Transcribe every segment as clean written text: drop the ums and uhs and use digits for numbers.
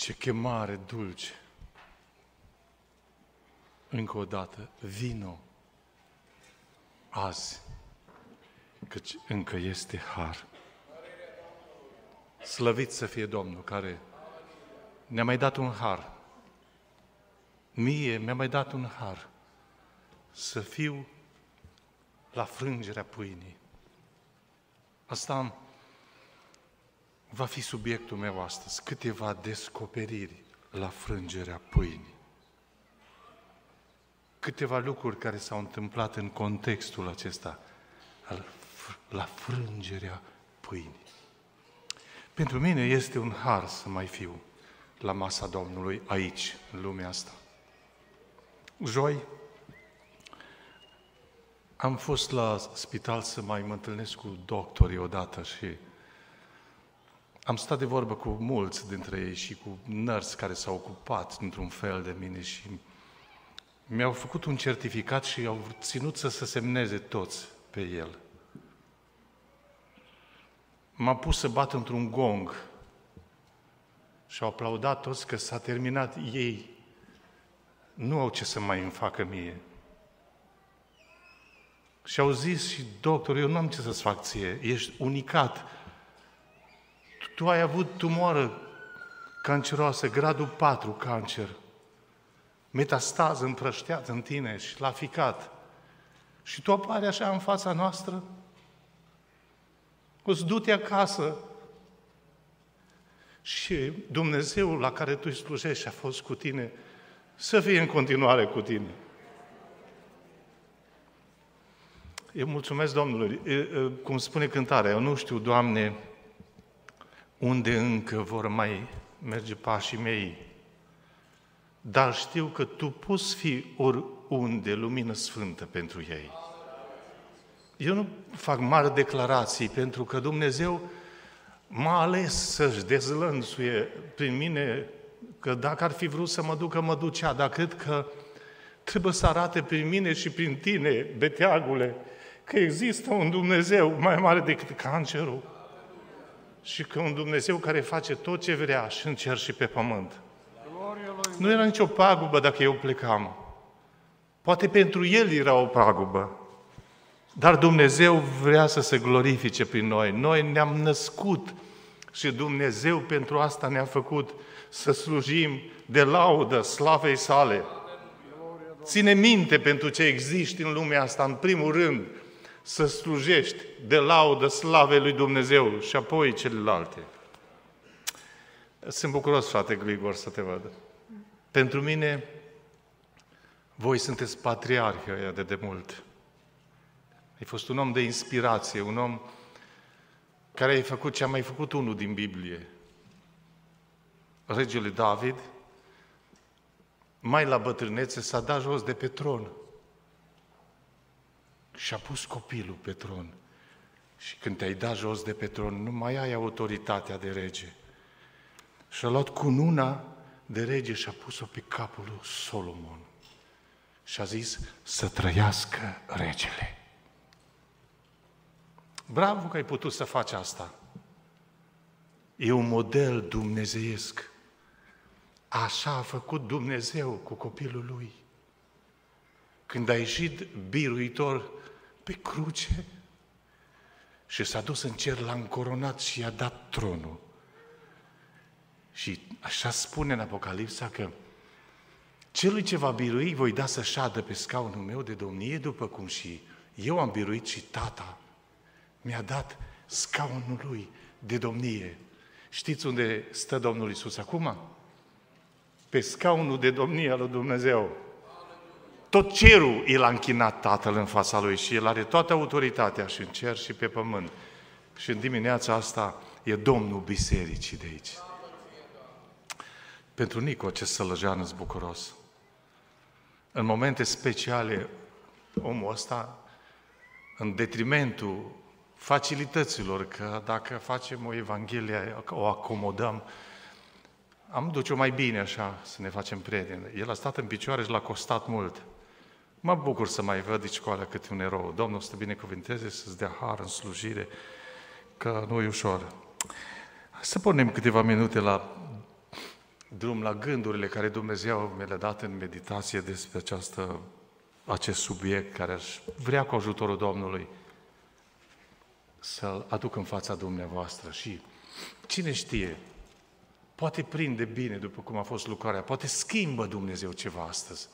Ce chemare dulce! Încă o dată, vino azi, căci încă este har. Slăvit să fie Domnul care ne-a mai dat un har. Mie mi-a mai dat un har să fiu la frângerea pâinii. Asta va fi subiectul meu astăzi, câteva descoperiri la frângerea pâinii. Câteva lucruri care s-au întâmplat în contextul acesta, la frângerea pâinii. Pentru mine este un har să mai fiu la masa Domnului aici, în lumea asta. Joi am fost la spital să mai mă întâlnesc cu doctorii odată și am stat de vorbă cu mulți dintre ei și cu nurse care s-au ocupat într-un fel de mine și mi-au făcut un certificat și au ținut să se semneze toți pe el. M-a pus să bat într-un gong și au aplaudat toți că s-a terminat. Ei nu au ce să mai îmi facă mie. Și au zis și doctor, eu nu am ce să-ți fac ție, ești unicat. Tu ai avut tumoră canceroasă, gradul 4 cancer, metastază împrășteată în tine și l-a ficat. Și tu apari așa în fața noastră? O să du-te acasă. Și Dumnezeu la care tu îi slujești a fost cu tine, să fie în continuare cu tine. Eu mulțumesc Domnului. Cum spune cântarea, eu nu știu, Doamne, unde încă vor mai merge pașii mei, dar știu că Tu poți fi oriunde lumină sfântă pentru ei. Eu nu fac mari declarații, pentru că Dumnezeu m-a ales să-și dezlănțuie prin mine, că dacă ar fi vrut să mă ducă, mă ducea, dar cred că trebuie să arate prin mine și prin tine, beteagule, că există un Dumnezeu mai mare decât cancerul și că un Dumnezeu care face tot ce vrea și în cer și pe pământ. Nu era nicio pagubă dacă eu plecam. Poate pentru el era o pagubă. Dar Dumnezeu vrea să se glorifice prin noi. Noi ne-am născut și Dumnezeu pentru asta ne-a făcut să slujim de laudă slavei sale. Ține minte pentru ce existi în lumea asta, în primul rând, să slujești de laudă slavei lui Dumnezeu și apoi celelalte. Sunt bucuros, frate Grigor, să te văd. Pentru mine, voi sunteți patriarhi ăia de demult. Ai fost un om de inspirație, un om care ai făcut ce a mai făcut unul din Biblie. Regele David, mai la bătrânețe, s-a dat jos de pe tron și a pus copilul pe tron. Și când te-ai dat jos de pe tron, nu mai ai autoritatea de rege. Și-a luat cununa de rege și a pus-o pe capul lui Solomon. Și a zis, să trăiască regele. Bravo că ai putut să faci asta. E un model dumnezeiesc. Așa a făcut Dumnezeu cu copilul lui. Când a ieșit biruitor pe cruce și s-a dus în cer, l-a încoronat și i-a dat tronul. Și așa spune în Apocalipsa că celui ce va birui voi da să șadă pe scaunul meu de domnie, după cum și eu am biruit și Tata mi-a dat scaunul lui de domnie. Știți unde stă Domnul Iisus acum? Pe scaunul de domnie al lui Dumnezeu. Tot cerul i-l-a închinat Tatăl în fața lui și el are toată autoritatea și în cer și pe pământ. Și în dimineața asta e Domnul Bisericii de aici. Pentru Nico, acest sălăjean îți bucuros. În momente speciale, omul ăsta, în detrimentul facilităților, că dacă facem o Evanghelie, o acomodăm, am duce-o mai bine așa, să ne facem prieteni. El a stat în picioare și l-a costat mult. Mă bucur să mai văd din școală câte un erou. Domnul să te binecuvinteze, să-ți dea har în slujire, că nu e ușor. Să pornim câteva minute la drum la gândurile care Dumnezeu mi le-a dat în meditație despre acest subiect care aș vrea cu ajutorul Domnului să-l aduc în fața dumneavoastră. Și cine știe, poate prinde bine după cum a fost lucrarea, poate schimbă Dumnezeu ceva astăzi.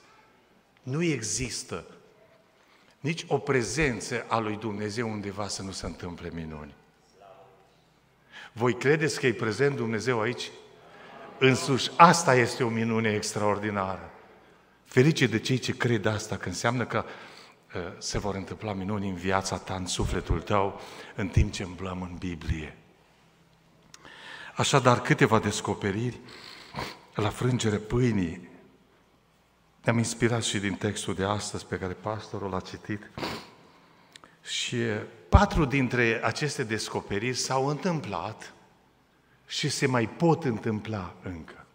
Nu există nici o prezență a lui Dumnezeu undeva să nu se întâmple minuni. Voi credeți că e prezent Dumnezeu aici? Însuși asta este o minune extraordinară. Ferice de cei ce cred asta, că înseamnă că se vor întâmpla minuni în viața ta, în sufletul tău, în timp ce îmblăm în Biblie. Așadar, câteva descoperiri la frângere pâinii. Ne-am inspirat și din textul de astăzi pe care pastorul l-a citit. Și 4 dintre aceste descoperiri s-au întâmplat și se mai pot întâmpla încă.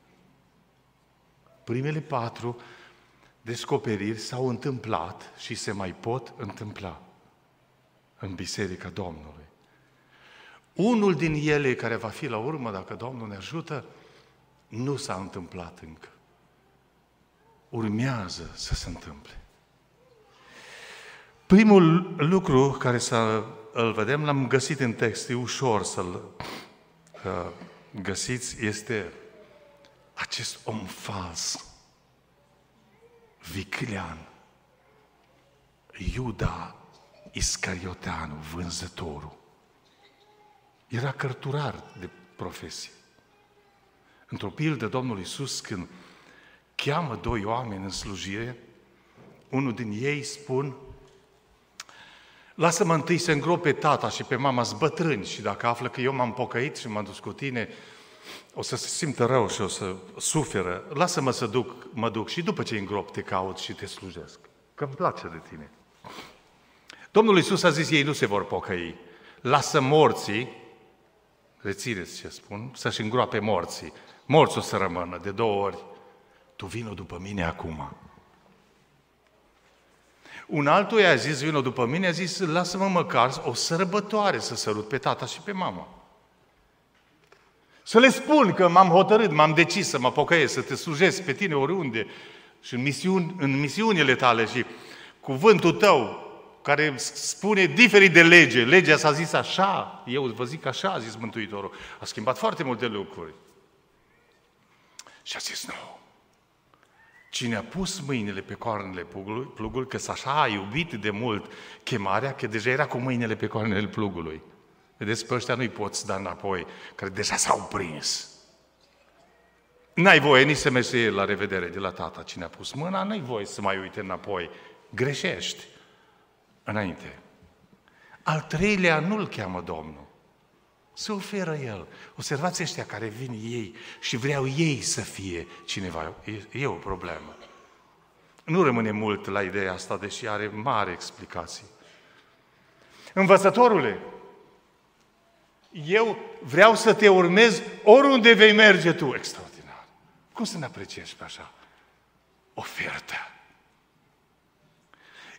Primele 4 descoperiri s-au întâmplat și se mai pot întâmpla în Biserica Domnului. Unul din ele, care va fi la urmă, dacă Domnul ne ajută, nu s-a întâmplat încă. Urmează să se întâmple. Primul lucru care îl vedem, l-am găsit în text, e ușor să-l găsiți, este acest om fals, viclean, Iuda Iscarioteanu, vânzătorul. Era cărturar de profesie. Într-o pildă, Domnul Iisus, când cheamă 2 oameni în slujire, unul din ei spune: lasă-mă întâi să îngrop pe tata și pe mama-s bătrâni și dacă află că eu m-am pocăit și m-am dus cu tine, o să se simtă rău și o să suferă. Lasă-mă să mă duc și după ce îngrop te caut și te slujesc, că îmi place de tine. Domnul Iisus a zis, ei nu se vor pocăi. Lasă morții, rețineți ce spun, să-și îngroape morții. Morți o să rămână de 2 ori. Tu vino după mine acum. Un altul i-a zis, vino după mine, a zis, lasă-mă măcar o sărbătoare să sărut pe tata și pe mama. Să le spun că m-am hotărât, m-am decis să mă pocăiesc, să te slujesc pe tine oriunde și în misiunile tale și cuvântul tău care spune diferit de lege. Legea s-a zis așa, eu vă zic așa, a zis Mântuitorul. A schimbat foarte multe lucruri. Și a zis, nu. Cine a pus mâinile pe coarnele plugului, că așa a iubit de mult chemarea, că deja era cu mâinile pe coarnele plugului. Vedeți, pe ăștia nu-i poți da înapoi, că deja s-au prins. N-ai voie nici să mergi la revedere de la tata. Cine a pus mâna, n-ai voie să mai uite înapoi. Greșești înainte. Al 3-lea nu-l cheamă Domnul. Se oferă el. Observați ăștia care vin ei și vreau ei să fie cineva. E o problemă. Nu rămâne mult la ideea asta, deși are mari explicații. Învățătorule, eu vreau să te urmez oriunde vei merge tu. Extraordinar. Cum să ne apreciezi pe așa? Ofertă.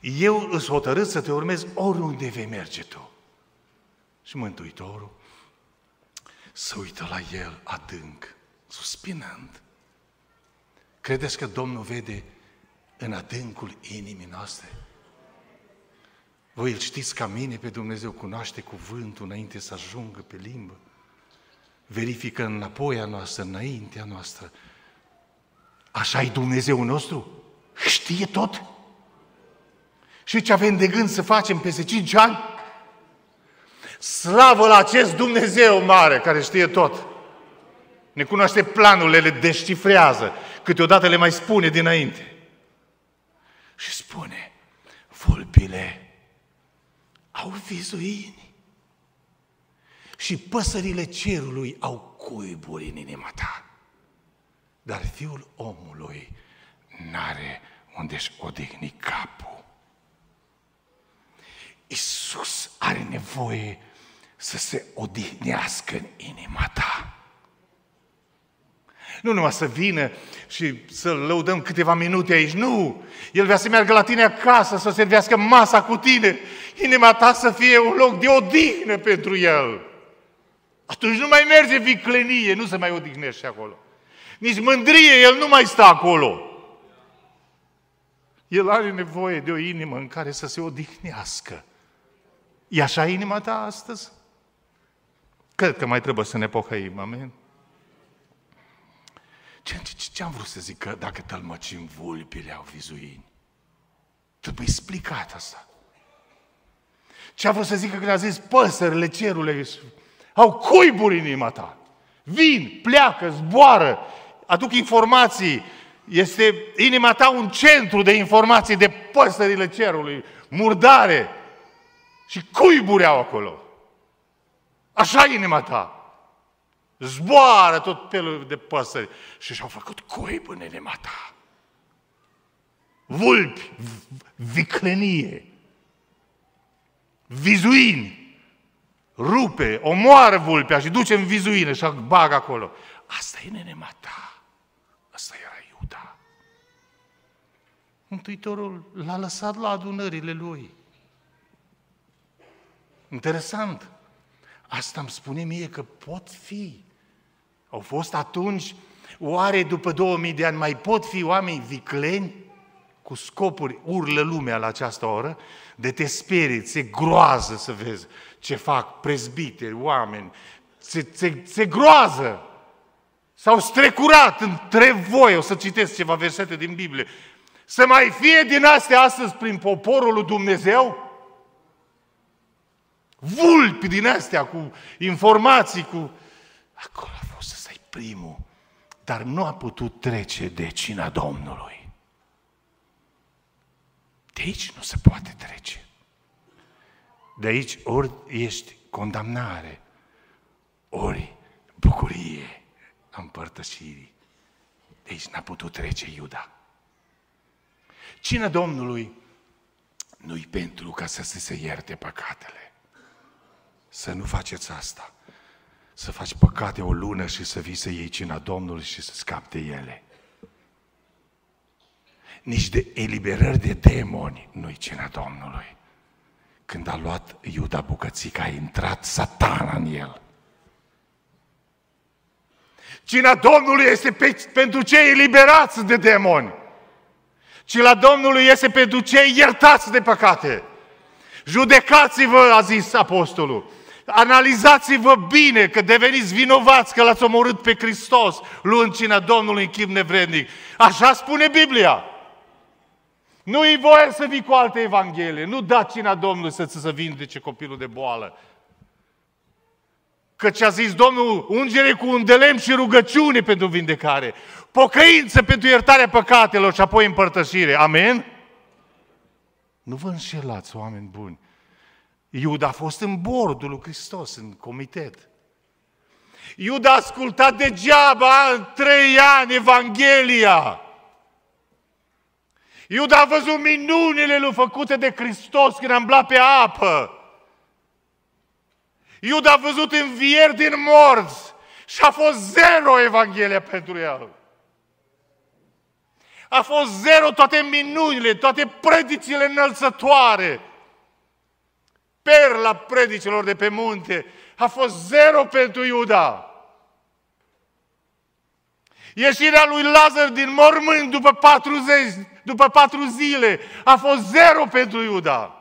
Eu îți hotărât să te urmez oriunde vei merge tu. Și Mântuitorul se uită la el adânc, suspinând. Credeți că Domnul vede în adâncul inimii noastre? Voi îl știți ca mine pe Dumnezeu, cunoaște cuvântul înainte să ajungă pe limbă. Verifică înapoi a noastră, înaintea noastră. Așa e Dumnezeul nostru? Știe tot? Și ce avem de gând să facem peste 5 ani? Slavă la acest Dumnezeu mare, care știe tot. Ne cunoaște planurile, le descifrează. Câteodată le mai spune dinainte. Și spune, vulpile au vizuini și păsările cerului au cuiburi în inima ta. Dar Fiul omului n-are unde-și odihni capul. Iisus are nevoie să se odihnească în inima ta. Nu numai să vină și să-L lăudăm câteva minute aici, nu! El vrea să meargă la tine acasă, să servească masa cu tine, inima ta să fie un loc de odihnă pentru El. Atunci nu mai merge viclenie, nu se mai odihnește acolo. nici mândrie, el nu mai stă acolo. El are nevoie de o inimă în care să se odihnească. E așa inima ta astăzi? Cred că mai trebuie să ne pocăim, amen? Ce am vrut să zic? Că dacă tălmăcim, vulpile au vizuini. Trebuie explicat asta. Ce a vrut să zică când a zis păsările, cerule, au cuiburi în inima ta. Vin, pleacă, zboară, aduc informații. Este inima ta un centru de informații de păsările cerului, murdare. Și cuiburi au acolo. Așa e inima ta. Zboară tot felul de păsări. Și și-au făcut cuib în inima ta. Vulpi, viclenie, vizuini, rupe, omoară vulpea și duce în vizuine și bagă acolo. Asta e inima ta. Asta era Iuda. Mântuitorul l-a lăsat la adunările lui. Interesant. Asta îmi spune mie că pot fi. Au fost atunci, oare după 2000 de ani mai pot fi oameni vicleni? Cu scopuri, urlă lumea la această oră, de te sperii, ți-e groază să vezi ce fac prezbiteri, oameni, ți-e groază. S-au strecurat între voi, o să citesc ceva versete din Biblie. Să mai fie din astea astăzi prin poporul lui Dumnezeu? Vulpi din astea, cu informații, cu... Acolo a fost ăsta-i primul, dar nu a putut trece de cina Domnului. De aici nu se poate trece. De aici ori ești condamnare, ori bucurie a împărtășirii. De aici n-a putut trece Iuda. Cina Domnului nu-i pentru ca să se ierte păcatele. Să nu faceți asta. Să faci păcate o lună și să vii să iei cina Domnului și să scapi de ele. Nici de eliberări de demoni nu-i cina Domnului. Când a luat Iuda bucățica, a intrat satana în el. Cina Domnului este pentru cei eliberați de demoni. Cina Domnului este pentru cei iertați de păcate. Judecați-vă, a zis apostolul. Analizați-vă bine că deveniți vinovați, că l-ați omorât pe Hristos, luând cina Domnului în chip nevrednic. Așa spune Biblia. Nu-i voie să vii cu alte evanghelie. Nu da cina Domnului să vindece copilul de boală. Că ce a zis Domnul, ungere cu un delem și rugăciune pentru vindecare, pocăință pentru iertarea păcatelor și apoi împărtășire. Amen? Nu vă înșelați, oameni buni. Iuda a fost în bordul lui Hristos, în comitet. Iuda a ascultat degeaba în 3 ani Evanghelia. Iuda a văzut minunile lui făcute de Hristos când a îmblat pe apă. Iuda a văzut învieri din morți și a fost 0 Evanghelia pentru el. A fost 0 toate minunile, toate predicile înălțătoare. Perla predicilor de pe munte a fost 0 pentru Iuda. Ieșirea lui Lazar din mormânt după 4 zile a fost 0 pentru Iuda.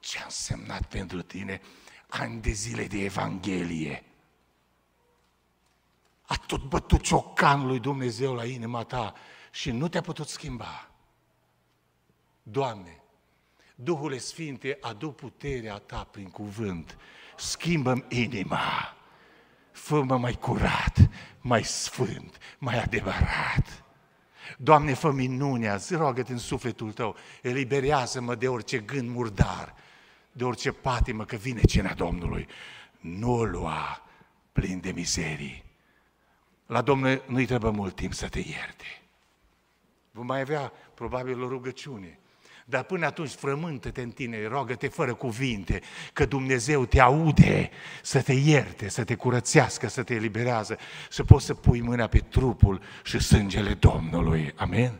Ce a însemnat pentru tine ani de zile de Evanghelie? A tot bătut ciocanul lui Dumnezeu la inima ta și nu te-a putut schimba. Doamne, Duhul Sfinte, adu puterea ta prin cuvânt. Schimbă-mi inima. Fă-mă mai curat, mai sfânt, mai adevărat. Doamne, fă minunea, roagă-te în sufletul tău. Eliberează-mă de orice gând murdar, de orice patimă, că vine cina Domnului. Nu o lua plin de mizerii. La Domnul nu-i trebuie mult timp să te ierte. Vom mai avea probabil o rugăciune. Dar până atunci frământă-te în tine, roagă-te fără cuvinte, că Dumnezeu te aude să te ierte, să te curățească, să te eliberează, să poți să pui mâna pe trupul și sângele Domnului. Amen?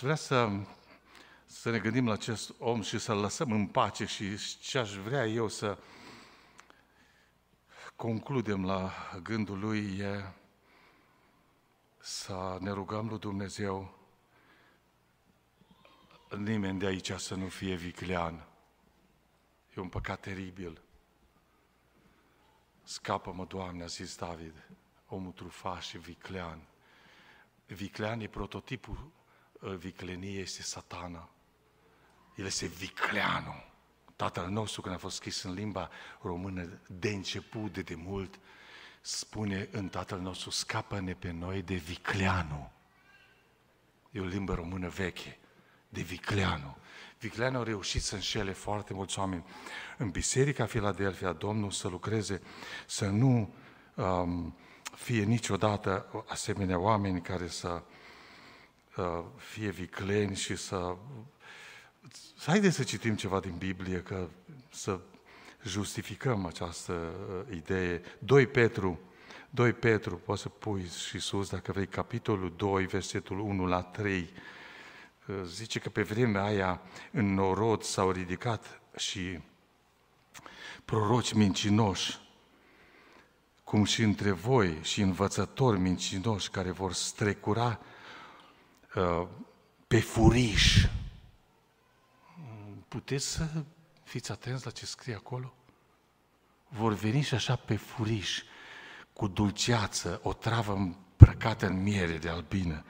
Vreau să să ne gândim la acest om și să-l lăsăm în pace. Și ce aș vrea eu să concludem la gândul lui e să ne rugăm lui Dumnezeu, nimeni de aici să nu fie viclean. E un păcat teribil. Scapă-mă, Doamne, a zis David, omul trufaș și viclean. Viclean e prototipul vicleniei, este Satana. El este vicleanul. Tatăl nostru, când a fost scris în limba română, de început, de demult, spune în Tatăl nostru, scapă-ne pe noi de vicleanul. E o limbă română veche, de vicleanul. Vicleanul a reușit să înșele foarte mulți oameni. În Biserica Philadelphia, Domnul să lucreze, să nu fie niciodată asemenea oameni care să fie vicleni și să... Haideți să citim ceva din Biblie, că să justificăm această idee. 2 Petru, poți să pui și sus, dacă vrei, capitolul 2, versetul 1-3, zice că pe vremea aia în norod s-au ridicat și proroci mincinoși, cum și între voi și învățători mincinoși care vor strecura pe furiș. Puteți să fiți atenți la ce scrie acolo? Vor veni și așa pe furiș, cu dulceață, o travă îmbrăcată în miere de albină.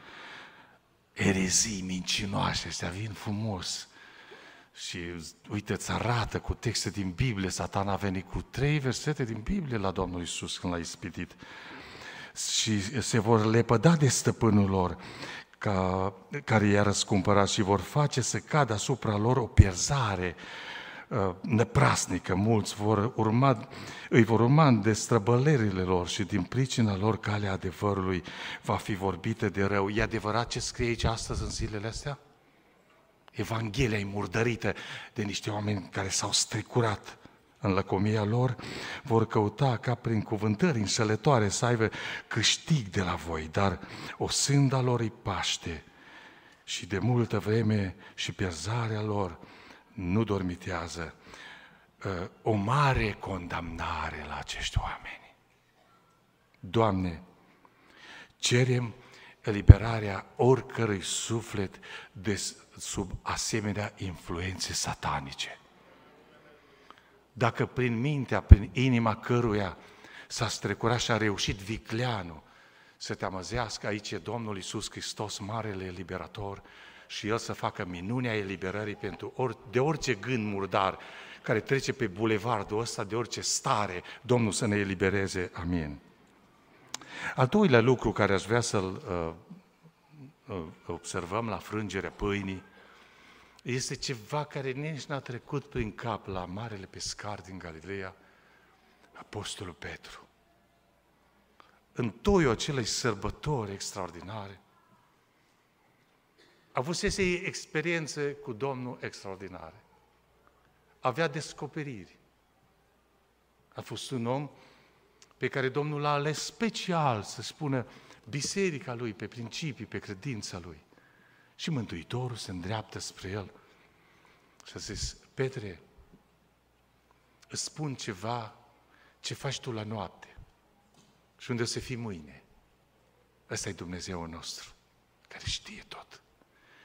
Erezii mincinoase, astea vin frumos. Și uite, îți arată cu texte din Biblie, Satana a venit cu 3 versete din Biblie la Domnul Iisus când l-a ispitit. Și se vor lepăda de stăpânul lor, care i-a răscumpărat, și vor face să cadă asupra lor o pierzare năprasnică. Mulți îi vor urma în destrăbălerile lor și din pricina lor calea adevărului va fi vorbită de rău. E adevărat ce scrie aici astăzi în zilele astea? Evanghelia e murdărită de niște oameni care s-au strecurat în lăcomia lor, vor căuta ca prin cuvântări înșelătoare să aibă câștig de la voi, dar o sânda lor îi paște și de multă vreme și pierzarea lor nu dormitează. O mare condamnare la acești oameni. Doamne, cerem eliberarea oricărui suflet de sub asemenea influențe satanice. Dacă prin mintea, prin inima căruia s-a strecurat și a reușit vicleanul să te amăzească, aici e Domnul Iisus Hristos, Marele Eliberator, și El să facă minunea eliberării pentru de orice gând murdar care trece pe bulevardul ăsta, de orice stare, Domnul să ne elibereze. Amin. Al doilea lucru care aș vrea să-l observăm la frângerea pâinii este ceva care nici n-a trecut prin cap la marele pescar din Galileea, apostolul Petru. În toiul acelei sărbători extraordinare, avusese experiențe cu Domnul extraordinare. Avea descoperiri. A fost un om pe care Domnul l-a ales special să spună biserica lui pe principii, pe credința lui. Și Mântuitorul se îndreaptă spre el și a zis, Petre, îți spun ceva, ce faci tu la noapte și unde o să fii mâine. Ăsta e Dumnezeul nostru, care știe tot.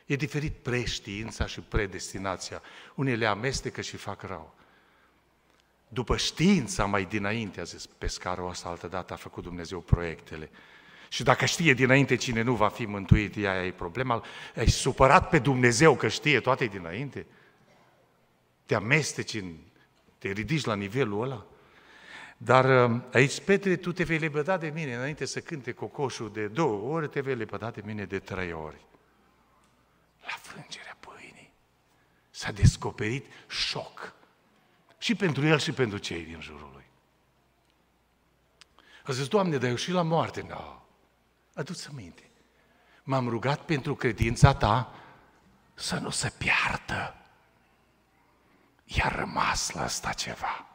E diferit preștiința și predestinația. Unele le amestecă și fac rău. După știința mai dinainte, a zis pescarul ăsta, altădată a făcut Dumnezeu proiectele. Și dacă știe dinainte cine nu va fi mântuit, ea e problema. Ai supărat pe Dumnezeu că știe toate dinainte? Te amesteci, te ridici la nivelul ăla? Dar aici, Petre, tu te vei lepăda de mine, înainte să cânte cocoșul de 2 ori, te vei lepăda de mine de 3 ori. La frângerea pâinii s-a descoperit șoc. Și pentru el și pentru cei din jurul lui. A zis, Doamne, dar eu și la moarte n-au. Adu-ți aminte, m-am rugat pentru credința ta să nu se piardă. I-a rămas la asta ceva.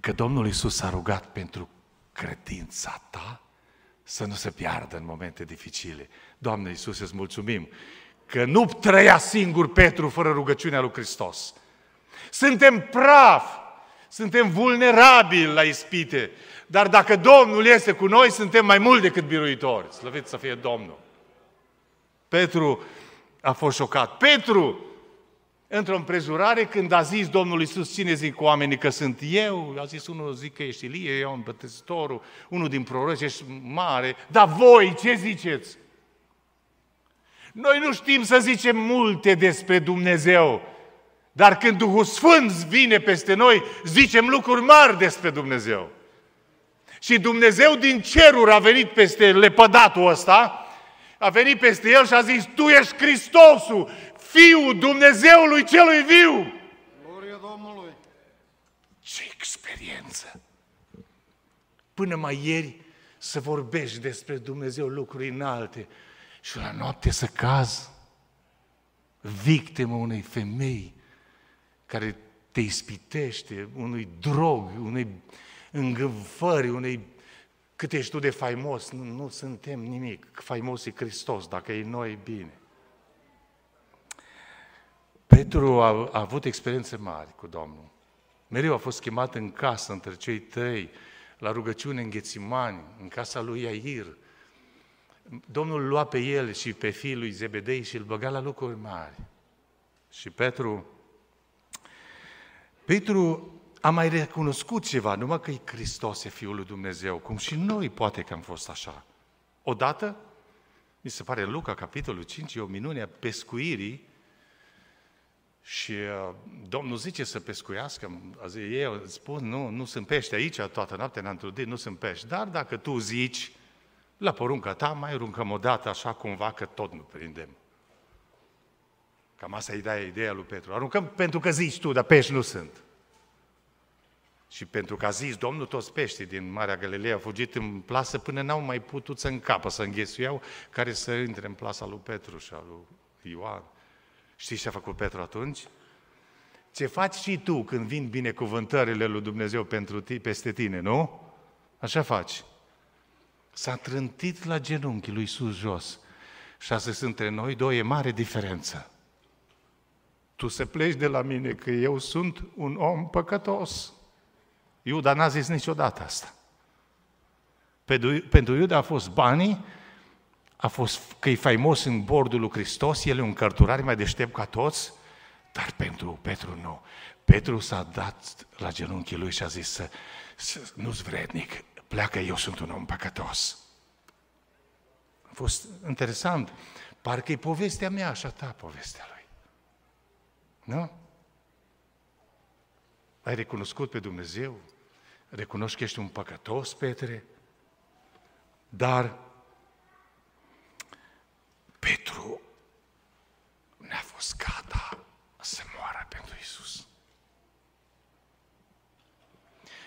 Că Domnul Iisus s-a rugat pentru credința ta să nu se piardă în momente dificile. Doamne Iisuse, îți mulțumim Că nu trăia singur Petru fără rugăciunea lui Hristos. Suntem praf, suntem vulnerabili la ispite, dar dacă Domnul este cu noi, suntem mai mult decât biruitori. Slăvit să fie Domnul! Petru a fost șocat. Petru, într-o împrejurare, când a zis Domnul Iisus, cine zic oamenii că sunt eu? A zis unul, zic că ești Ilie, eu împătăzitorul, unul din proroci, ești mare. Dar voi, ce ziceți? Noi nu știm să zicem multe despre Dumnezeu, dar când Duhul Sfânt vine peste noi, zicem lucruri mari despre Dumnezeu. Și Dumnezeu din ceruri a venit peste lepădatul ăsta, a venit peste el și a zis, tu ești Hristosul, Fiul Dumnezeului celui viu! Glorie Domnului! Ce experiență! Până mai ieri să vorbești despre Dumnezeu lucruri înalte și la noapte să cazi victimă unei femei care te ispitește, unui drog, unei îngânfări, unei... Cât ești tu de faimos? Nu suntem nimic. Faimos e Hristos, dacă e noi, e bine. Petru a avut experiențe mari cu Domnul. Mereu a fost chemat în casă între cei trei, la rugăciune în Ghețimani, în casa lui Iair. Domnul lua pe el și pe fiul lui Zebedei și îl băga la locuri mari. Și Petru a mai recunoscut ceva, numai că e Hristos, e Fiul lui Dumnezeu, cum și noi poate că am fost așa. Odată, mi se pare Luca, capitolul 5, e o minune a pescuirii și Domnul zice să pescuiască, eu spun, nu sunt pești aici, toată noaptea ne-am trudit, nu sunt pești, dar dacă tu zici, la porunca ta, mai aruncăm o dată așa cumva că tot nu prindem. Cam asta e ideea lui Petru. Aruncăm pentru că zici tu, dar pești nu sunt. Și pentru că a zis Domnul, toți peștii din Marea Galileea au fugit în plasă până n-au mai putut să încapă, să înghesuiau, care să intre în plasa lui Petru și a lui Ioan. Știți ce a făcut Petru atunci? Ce faci și tu când vin binecuvântările lui Dumnezeu pentru tine, peste tine, nu? Așa faci. S-a trântit la genunchii lui Iisus jos. Și astăzi între noi doi e mare diferență. Tu să pleci de la mine că eu sunt un om păcătos. Iuda n-a zis niciodată asta. Pentru Iuda a fost banii, a fost că e faimos în bordul lui Hristos, el e un cărturar mai deștept ca toți, dar pentru Petru nu. Petru s-a dat la genunchii lui și a zis să nu-s vrednic, pleacă, eu sunt un om păcătos. A fost interesant, parcă e povestea mea și a ta povestea lui. Nu? Ai recunoscut pe Dumnezeu? Recunoști că ești un păcătos, Petre? Dar Petru n-a fost gata să moară pentru Iisus.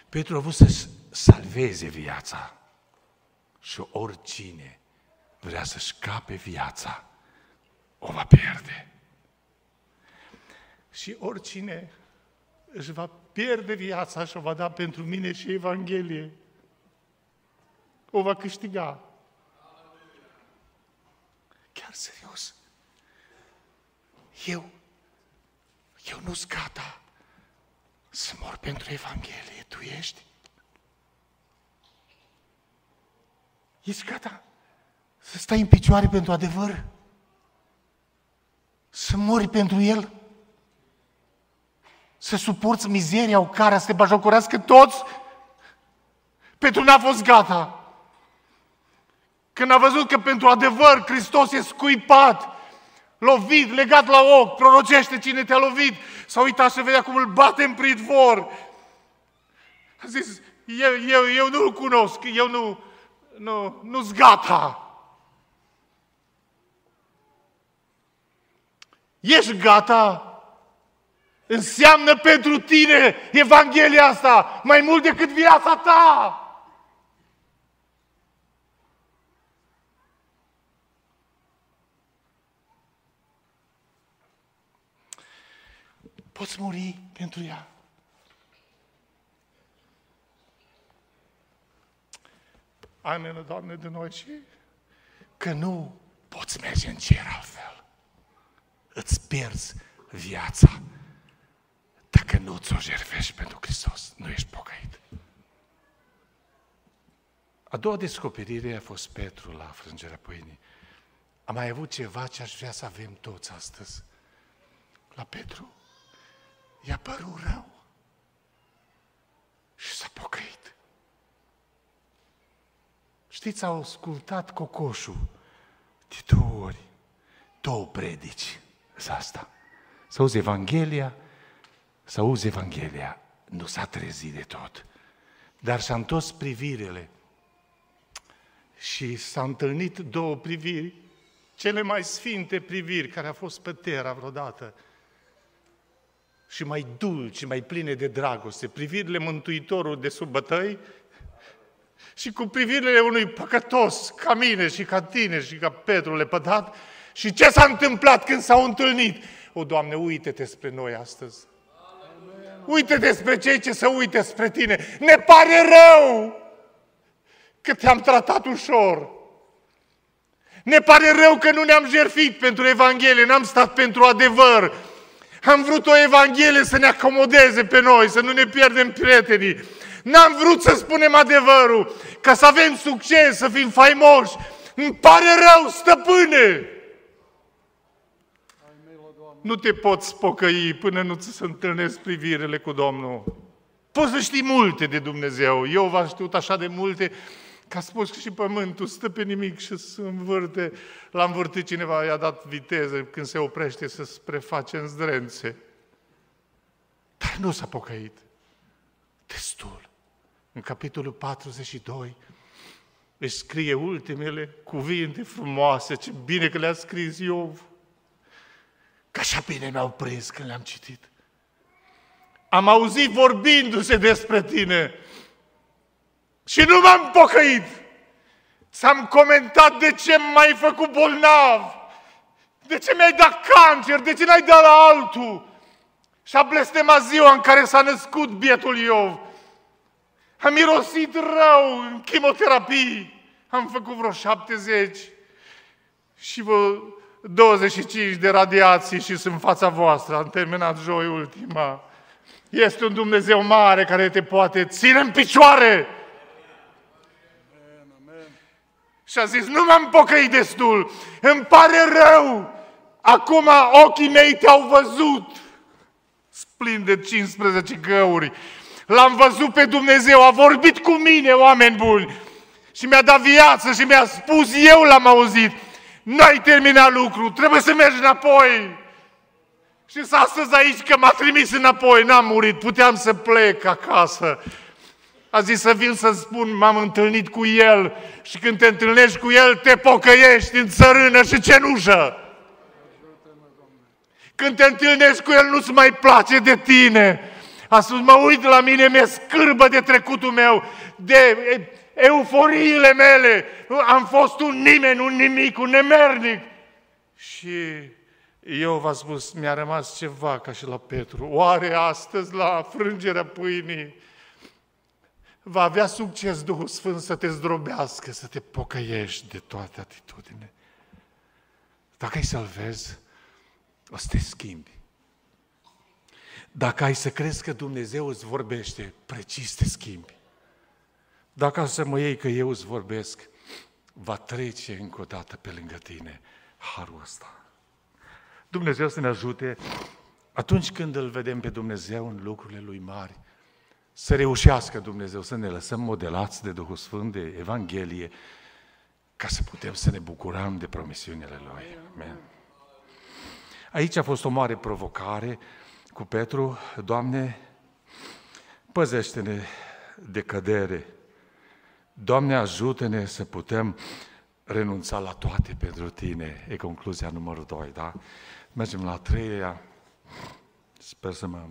Petru a vrut să salveze viața și oricine vrea să-și cape viața o va pierde. Și oricine își va pierde viața și o va da pentru mine și Evanghelie. O va câștiga. Chiar serios. Eu nu-s gata să mor pentru Evanghelie. Tu ești? Ești gata să stai în picioare pentru adevăr? Să mori pentru el? Să suporți mizeria o care să te bajocorească toți? Petru n-a fost gata. Când a văzut că pentru adevăr Hristos e scuipat, lovit, legat la ochi, prorocește cine te-a lovit, s-a uitat și vedea cum îl bate în pridvor. A zis, eu nu-l cunosc, eu nu-s gata. Ești gata? Înseamnă pentru tine Evanghelia asta mai mult decât viața ta. Poți muri pentru ea. Ai milă, Doamne, de noi și că nu poți merge în cer altfel. îți pierzi viața. Dacă nu ți-o jertfești pentru Hristos, nu ești pocăit. A doua descoperire a fost Petru la frângerea pâinii. Am mai avut ceva ce aș vrea să avem toți astăzi. La Petru i-a părut rău și s-a pocăit. Știți, au ascultat cocoșul de două ori, două predici. Să asta. Să auzi Evanghelia, să auzi Evanghelia. Nu s-a trezit de tot. Dar s-a întors privirele și s-a întâlnit două priviri, cele mai sfinte priviri care a fost pe terra vreodată, și mai dulci, mai pline de dragoste, privirile Mântuitorului de sub bătăi și cu privirile unui păcătos ca mine și ca tine și ca Petru lepădat. Și ce s-a întâmplat când s-au întâlnit? O, Doamne, uite-te spre noi astăzi. Uite-te spre cei ce se uită spre Tine. Ne pare rău că Te-am tratat ușor. Ne pare rău că nu ne-am jertfit pentru Evanghelie, n-am stat pentru adevăr. Am vrut o Evanghelie să ne acomodeze pe noi, să nu ne pierdem prietenii. N-am vrut să spunem adevărul, ca să avem succes, să fim faimoși. Îmi pare rău, Stăpâne! Nu te poți pocăi până nu ți se întâlnesc privirile cu Domnul. Poți să știi multe de Dumnezeu. Eu v-am știut așa de multe, că a spus că și pământul stă pe nimic și se învârte. L-a învârtit cineva, i-a dat viteză când se oprește să-ți preface în zdrențe. Dar nu s-a pocăit. Destul. În capitolul 42 își scrie ultimele cuvinte frumoase. Ce bine că le-a scris Iov. Că așa bine mi-au prins când le-am citit. Am auzit vorbindu-se despre Tine și nu m-am pocăit. S-am comentat de ce m-ai făcut bolnav, de ce mi-ai dat cancer, de ce n-ai dat la altul. Și-a blestemat ziua în care s-a născut bietul Iov. Am mirosit rău în chimioterapii. Am făcut vreo 70 și 25 de radiații și sunt în fața voastră. Am terminat joi ultima. Este un Dumnezeu mare care te poate ține în picioare. Și a zis, nu m-am pocăit destul. Îmi pare rău. Acum ochii mei Te-au văzut. Splin de 15 găuri. L-am văzut pe Dumnezeu. A vorbit cu mine, oameni buni. Și mi-a dat viață și mi-a spus, eu L-am auzit. N-ai terminat lucrul, trebuie să mergi înapoi. Și să astăzi aici că m-a trimis înapoi, n-am murit, puteam să plec acasă. A zis să vin să spun, m-am întâlnit cu El. Și când te întâlnești cu El, te pocăiești în țărână și cenușă. Când te întâlnești cu El, nu-ți mai place de tine. A spus, mă uit la mine, mi-e scârbă de trecutul meu, de euforiile mele, am fost un nimeni, un nimic, un nemernic. Și eu v-am spus, mi-a rămas ceva ca și la Petru. Oare astăzi la frângerea pâinii va avea succes Duhul Sfânt să te zdrobească, să te pocăiești de toate atitudinile? Dacă ai să-L vezi, o să te schimbi. Dacă ai să crezi că Dumnezeu îți vorbește, precis te schimbi. Dacă o să mă iei că eu îți vorbesc, va trece încă o dată pe lângă tine harul ăsta. Dumnezeu să ne ajute atunci când Îl vedem pe Dumnezeu în lucrurile Lui mari, să reușească Dumnezeu să ne lăsăm modelați de Duhul Sfânt, de Evanghelie, ca să putem să ne bucurăm de promisiunile Lui. Amen. Aici a fost o mare provocare cu Petru. Doamne, păzește-ne de cădere. Doamne, ajută-ne să putem renunța la toate pentru Tine. E concluzia numărul 2, da? Mergem la 3-a. Sper să mă...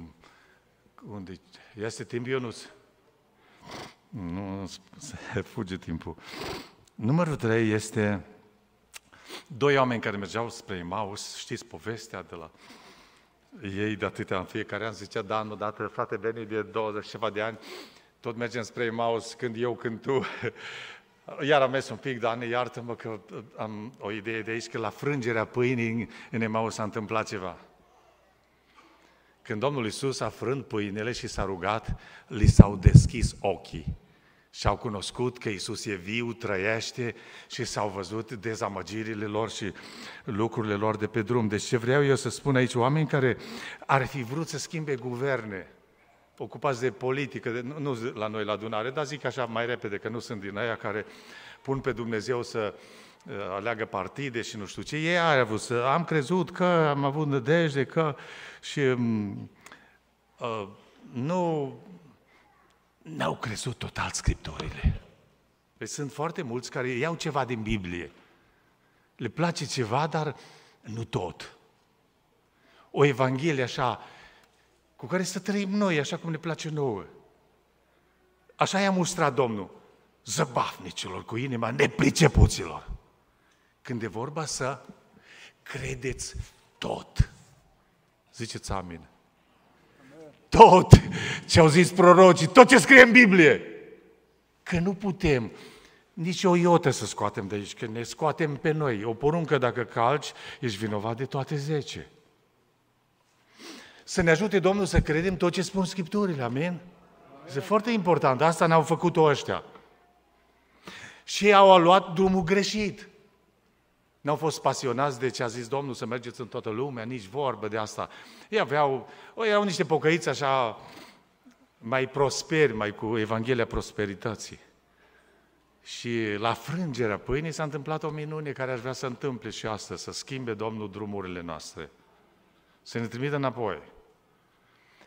Unde... Este timp, Ionuț? Nu, fuge timpul. Numărul 3 este doi oameni care mergeau spre Emaus. Știți povestea de la ei de atâtea în fiecare an? Zicea Dan odată, frate Beni, de 20 ceva de ani, tot mergem spre Emaus, când eu, când tu. Iar am mers un pic, Dani, iartă-mă că am o idee de aici, că la frângerea pâinii în Emaus s-a întâmplat ceva. Când Domnul Iisus a frânt pâinile și s-a rugat, li s-au deschis ochii. Și-au cunoscut că Iisus e viu, trăiește și s-au văzut dezamăgirile lor și lucrurile lor de pe drum. Deci ce vreau eu să spun aici, oameni care ar fi vrut să schimbe guverne, ocupați de politică, nu la noi la adunare, dar zic așa mai repede, că nu sunt din aia care pun pe Dumnezeu să aleagă partide și nu știu ce. Ei au avut să... Am crezut că, am avut nădejde că... Și n-au crezut total scripturile. Păi sunt foarte mulți care iau ceva din Biblie. Le place ceva, dar nu tot. O evanghelie așa, cu care să trăim noi, așa cum ne place nouă. Așa i-a mustrat Domnul zăbafnicilor cu inima nepricepuților. Când e vorba să credeți tot. Ziceți amin. Tot ce au zis prorocii, tot ce scrie în Biblie. Că nu putem nici o iotă să scoatem de aici, că ne scoatem pe noi. O poruncă dacă calci, ești vinovat de toate 10. Să ne ajute Domnul să credem tot ce spun Scripturile, amin? Este foarte important, asta n-au făcut-o ăștia. Și ei au luat drumul greșit. N-au fost pasionați de ce a zis Domnul, să mergeți în toată lumea, nici vorbă de asta. Ei erau niște pocăiți așa, mai prosperi, mai cu Evanghelia prosperității. Și la frângerea pâinii s-a întâmplat o minune care aș vrea să întâmple și astăzi, să schimbe Domnul drumurile noastre. Să ne trimită înapoi.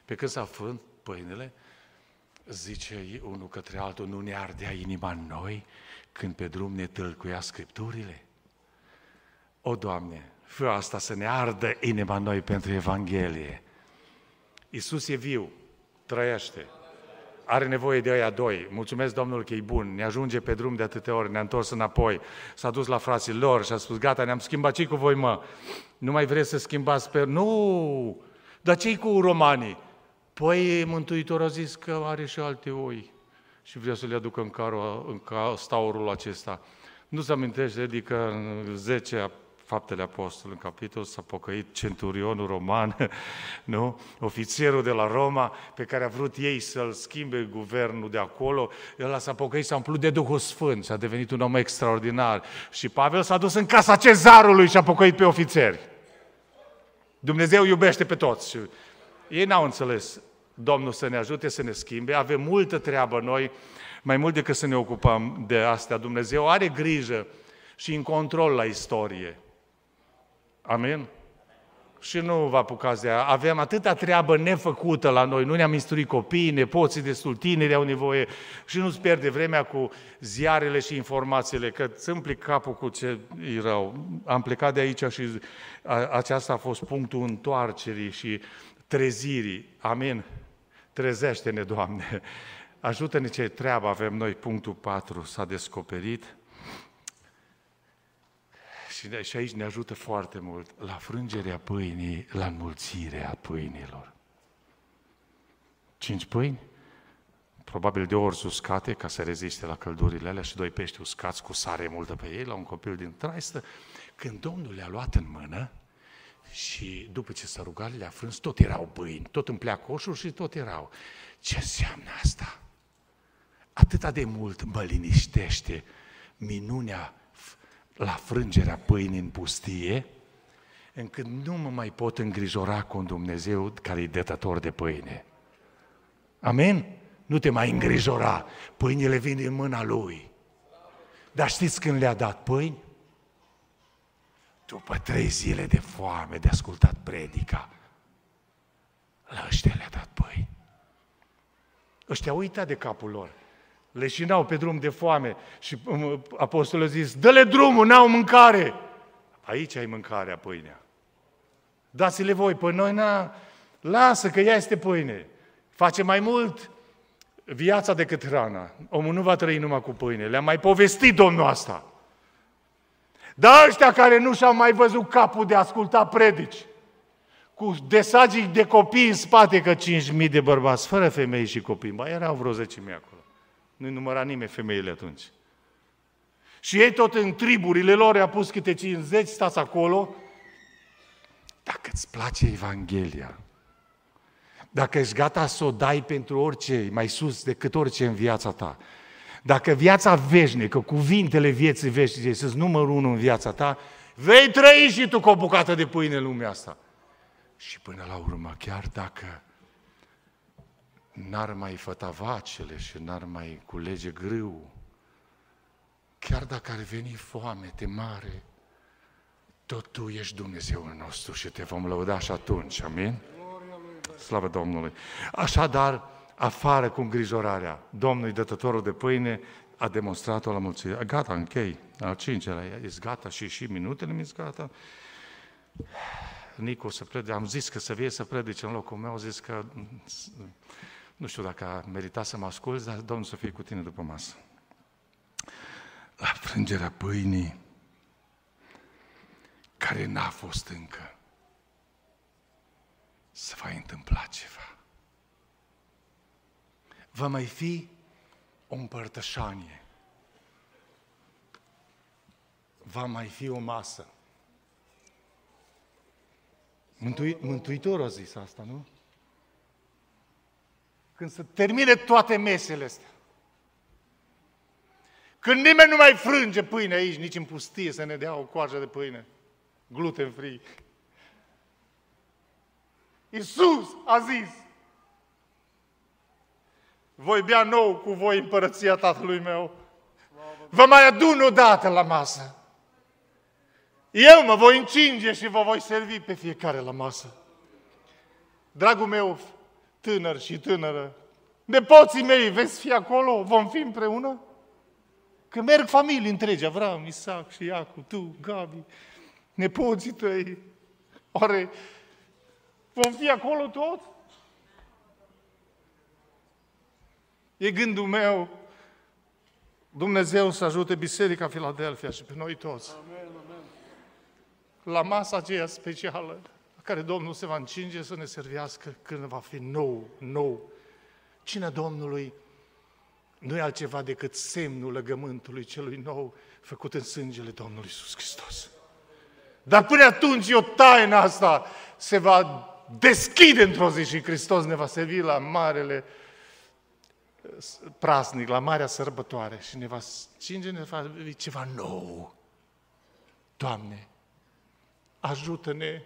Pe când s-a frânt pâinile, zice unul către altul, nu ne ardea inima în noi când pe drum ne tâlcuia Scripturile? O, Doamne, fă asta să ne ardă inima noi pentru Evanghelie. Iisus e viu, trăiește, are nevoie de aia doi. Mulțumesc, Domnul, că e bun, ne ajunge pe drum de atâtea ori, ne-a întors înapoi, s-a dus la frații lor și a spus, gata, ne-am schimbat, ce-i cu voi, mă? Nu mai vreți să schimbați pe... Nu! Dar ce-i cu romanii? Păi, Mântuitorul a zis că are și alte oi și vrea să le aducă în staurul acesta. Nu se amintește, adică în 10 Faptele Apostolului, în capitol, s-a pocăit centurionul roman, nu? Ofițerul de la Roma, pe care a vrut ei să-l schimbe guvernul de acolo, el s-a pocăit, s-a umplut de Duhul Sfânt, s-a devenit un om extraordinar. Și Pavel s-a dus în casa cezarului și a pocăit pe ofițeri. Dumnezeu iubește pe toți. Și ei n-au înțeles. Domnul să ne ajute să ne schimbe. Avem multă treabă noi, mai mult decât să ne ocupăm de astea. Dumnezeu are grijă și în control la istorie. Amin? Și nu vă apucați de aia. Avem atâta treabă nefăcută la noi. Nu ne-am instruit copiii, nepoții, destul tineri au nevoie. Și nu-ți pierde vremea cu ziarele și informațiile, că îți împli capul cu ce e rău. Am plecat de aici și aceasta a fost punctul întoarcerii și trezirii. Amin? Trezește-ne, Doamne! Ajută-ne ce treabă avem noi. Punctul 4 s-a descoperit. Și aici ne ajută foarte mult la frângerea pâinii, la înmulțirea pâinilor. 5 pâini, probabil de orz uscate, ca să reziste la căldurile alea, și 2 pești uscați cu sare multă pe ei, la un copil din traistă. Când Domnul le-a luat în mână și după ce s-a rugat, le-a frâns, tot erau pâini, tot împlea coșul și tot erau. Ce înseamnă asta? Atâta de mult mă liniștește minunea la frângerea pâinii în pustie, încât nu mă mai pot îngrijora cu un Dumnezeu care e dătător de pâine. Amin? Nu te mai îngrijora. Pâinile vin în mâna Lui. Dar știți când le-a dat pâini? După 3 zile de foame, de ascultat predica, la ăștia le-a dat pâini. Ăștia au uitat de capul lor. Leșinau pe drum de foame și apostolul a zis, dă-le drumul, n-au mâncare. Aici ai mâncarea, pâinea. Dați-le voi, pe noi n-a... Lasă că ea este pâine. Face mai mult viața decât hrana. Omul nu va trăi numai cu pâine. Le-a mai povestit Domnul asta. Dar ăștia care nu și-au mai văzut capul de a asculta predici, cu desagii de copii în spate, că 5.000 de bărbați, fără femei și copii, mai erau vreo 10.000 acolo. Nu-i număra nimeni femeile atunci. Și ei tot în triburile lor i-a pus câte 50, stați acolo. Dacă îți place Evanghelia, dacă ești gata să o dai pentru orice, mai sus decât orice în viața ta, dacă viața veșnică, cuvintele vieții veșnice sunt numărul 1 în viața ta, vei trăi și tu cu o bucată de pâine în lumea asta. Și până la urmă, chiar dacă n-ar mai făta vacile și n-ar mai culege grâu, chiar dacă ar veni foamete mare, tot tu ești Dumnezeul nostru și te vom lăuda și atunci, amin? Slavă Domnului! Așadar, afară cu îngrijorarea, Domnul dătătorul de pâine a demonstrat-o la mulțime. Gata, închei, al cincelea, e gata și minutele mi-s gata. Nicu să predice, am zis că să vie să predice în locul meu, am zis că nu știu dacă a meritat să mă asculți, dar Domnul să fie cu tine după masă. La frângerea pâinii care n-a fost încă, se va întâmpla ceva. Va mai fi o împărtășanie. Va mai fi o masă. Mântuitorul a zis asta, nu? Când se termine toate mesele astea, când nimeni nu mai frânge pâine aici, nici în pustie să ne dea o coajă de pâine, gluten free. Iisus a zis, voi bea nou cu voi împărăția Tatălui meu, vă mai adun odată la masă. Eu mă voi încinge și vă voi servi pe fiecare la masă. Dragul meu, tânăr și tânără, nepoții mei, veți fi acolo? Vom fi împreună? Că merg familii întregi, Avram, Isaac și Iacob, tu, Gabi, nepoții tăi, oare vom fi acolo tot? E gândul meu, Dumnezeu să ajute Biserica Philadelphia și pe noi toți. Amen, amen. La masa aceea specială, la care Domnul se va încinge să ne servească când va fi nou. Cina Domnului nu e altceva decât semnul legământului celui nou făcut în sângele Domnului Iisus Hristos. Dar până atunci o taină asta se va deschide într-o zi și Hristos ne va servi la marele praznic, la marea sărbătoare și ne va cinge, ne va ceva nou. Doamne, ajută-ne,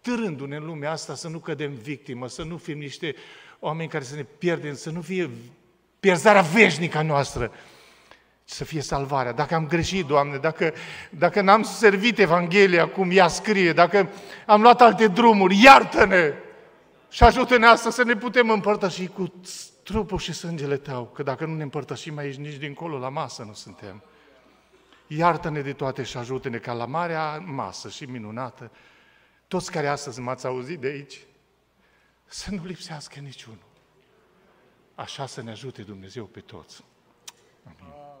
târându-ne în lumea asta să nu cădem victimă, să nu fim niște oameni care să ne pierdem, să nu fie pierzarea veșnică a noastră, să fie salvarea. Dacă am greșit, Doamne, dacă n-am servit Evanghelia cum ea scrie, dacă am luat alte drumuri, iartă-ne și ajută-ne astăzi să ne putem împărtăși cu trupul și sângele Tău, că dacă nu ne împărtășim aici nici dincolo, la masă nu suntem. Iartă-ne de toate și ajută-ne ca la marea masă și minunată, toți care astăzi m-ați auzit de aici, să nu lipsească niciunul. Așa să ne ajute Dumnezeu pe toți. Amin.